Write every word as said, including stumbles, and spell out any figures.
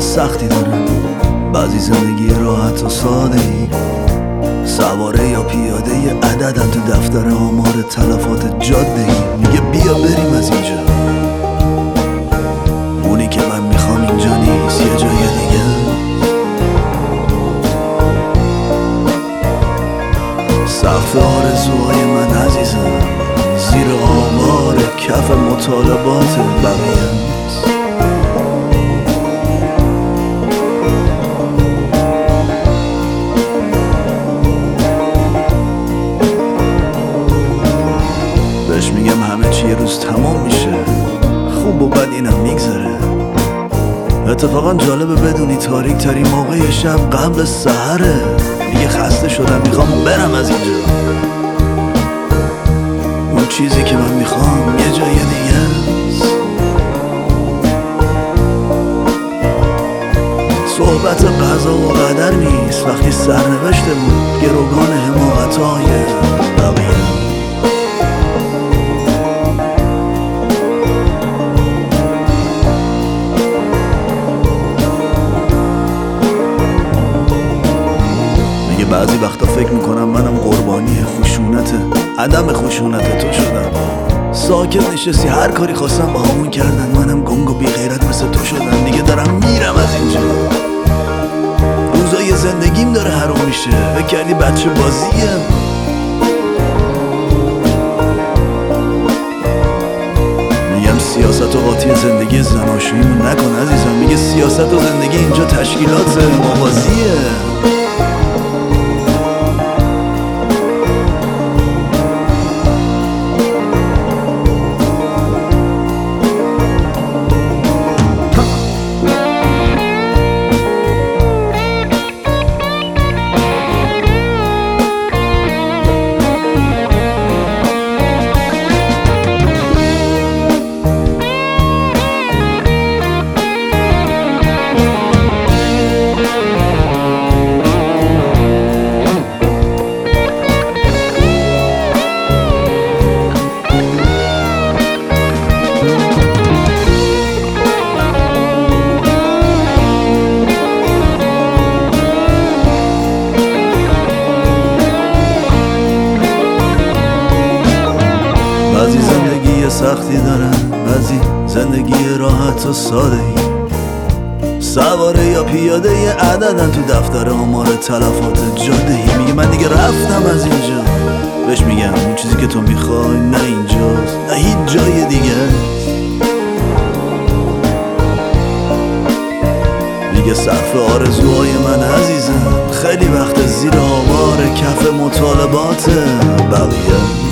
زندگی سختی دارن، بعضی زندگی راحت و ساده ای. سواره یا پیاده ی عددن تو دفتر آمار تلفات جاده ای. میگه بیا بریم از اینجا، اونی که من میخوام اینجا نیست، یه جای دیگه. سقف آرزوهای من عزیزم زیر آمار کف مطالبات بقیه. میگم همه چی یه روز تمام میشه، خوب و بد اینم میگذره. اتفاقا جالبه بدونی تاریک ترین موقع شب قبل سحره. میگه خسته شدم میخوام برم از اینجا، اون چیزی که من میخوام یه جای دیگه است. صحبت قضا و قدر نیست وقتی سرنوشته بود گروگان حماقت‌های بقیه. بعضی وقتا فکر میکنم منم قربانی خشونت عدم خشونت تو شدم. ساکت نشستی هر کاری خواستم با همون کردن، منم گنگ و بی غیرت مثل تو شدم. دیگه دارم میرم از اینجا، روزای زندگیم داره حروم میشه. فکر کردی بچه بازیم؟ میگم سیاست و قاطی زندگی زناشوییمون نکن عزیزم. میگه سیاست و زندگی اینجا تشکیلات موازیه. بعضی زندگی سختی دارن، بعضی زندگی راحت و ساده ای. سواره یا پیاده ی عددن تو دفتر آمار تلفات جاده ای. میگه من دیگه رفتم از اینجا، بهش میگم اون چیزی که تو میخوای نه اینجاست نه هیچ جای دیگه. میگه سقف آرزوهای من عزیزم خیلی وقت زیر آمار کف مطالبات بقیه.